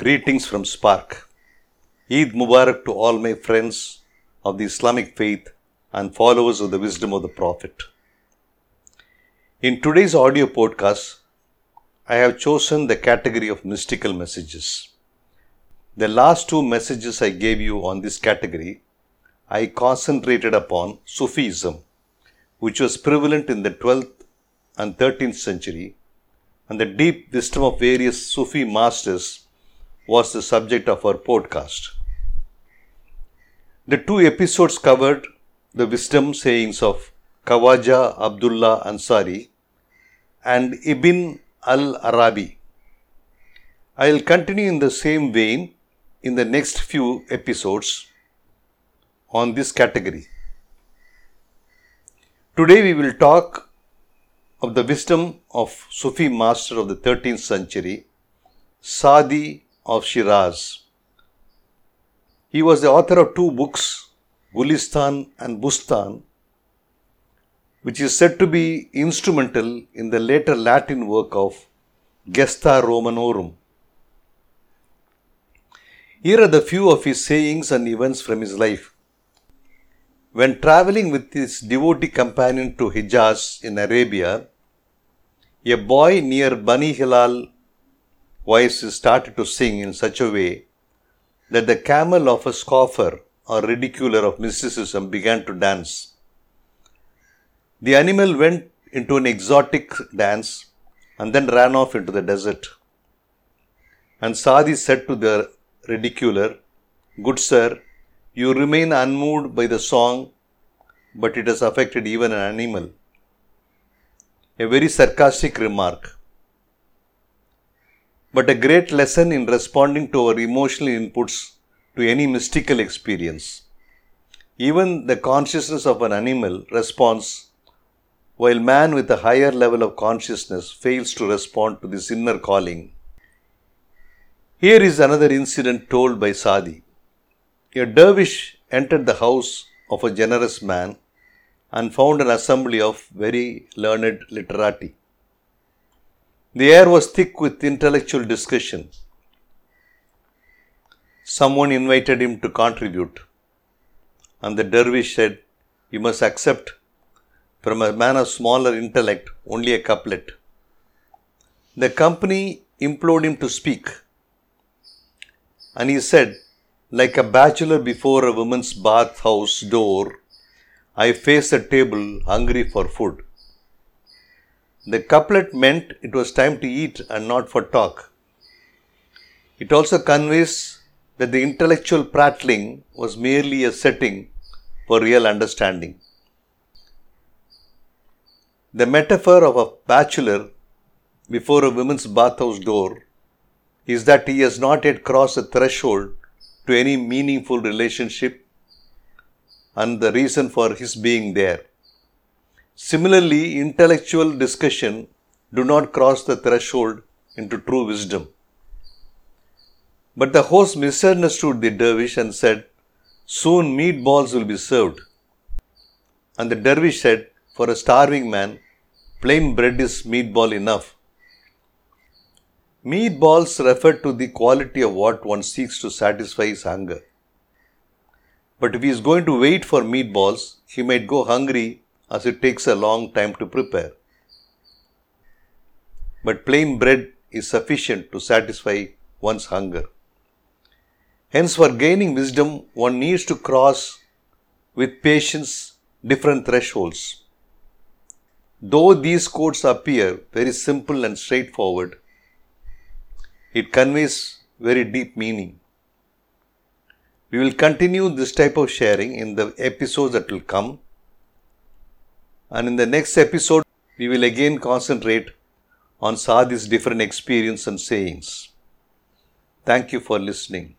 Greetings from Spark. Eid Mubarak to all my friends of the Islamic faith and followers of the wisdom of the Prophet. In today's audio podcast, I have chosen the category of mystical messages. The last two messages I gave you on this category, I concentrated upon Sufism, which was prevalent in the 12th and 13th century, and the deep wisdom of various Sufi masters was the subject of our podcast. The two episodes covered the wisdom sayings of Kawaja Abdullah Ansari and Ibn al-Arabi. I will continue in the same vein in the next few episodes on this category. Today we will talk of the wisdom of Sufi master of the 13th century, Saadi of Shiraz. He was the author of two books, Gulistan and Bustan, which is said to be instrumental in the later Latin work of Gesta Romanorum. Here are the few of his sayings and events from his life. When traveling with his devotee companion to Hijaz in Arabia, a boy near Bani Hilal Voices started to sing in such a way that the camel of a scoffer or ridiculer of mysticism began to dance. The animal went into an exotic dance and then ran off into the desert. And Saadi said to the ridiculer, "Good sir, you remain unmoved by the song, but it has affected even an animal." A very sarcastic remark, but a great lesson in responding to our emotional inputs to any mystical experience. Even the consciousness of an animal responds, while man with a higher level of consciousness fails to respond to this inner calling. Here is another incident told by Saadi. A dervish entered the house of a generous man and found an assembly of very learned literati. The air was thick with intellectual discussion. Someone invited him to contribute, and the dervish said, "You must accept from a man of smaller intellect only a couplet." The company implored him to speak, and he said, "Like a bachelor before a woman's bathhouse door, I face a table hungry for food." The couplet meant it was time to eat and not for talk. It also conveys that the intellectual prattling was merely a setting for real understanding. The metaphor of a bachelor before a woman's bathhouse door is that he has not yet crossed the threshold to any meaningful relationship and the reason for his being there. Similarly, intellectual discussion do not cross the threshold into true wisdom. But the host misunderstood the dervish and said, "Soon meatballs will be served." And the dervish said, "For a starving man, plain bread is meatball enough." Meatballs refer to the quality of what one seeks to satisfy his hunger. But if he is going to wait for meatballs, he might go hungry, as it takes a long time to prepare. But plain bread is sufficient to satisfy one's hunger. Hence, for gaining wisdom, one needs to cross with patience different thresholds. Though these quotes appear very simple and straightforward, it conveys very deep meaning. We will continue this type of sharing in the episodes that will come. And in the next episode, we will again concentrate on Saadi's different experiences and sayings. Thank you for listening.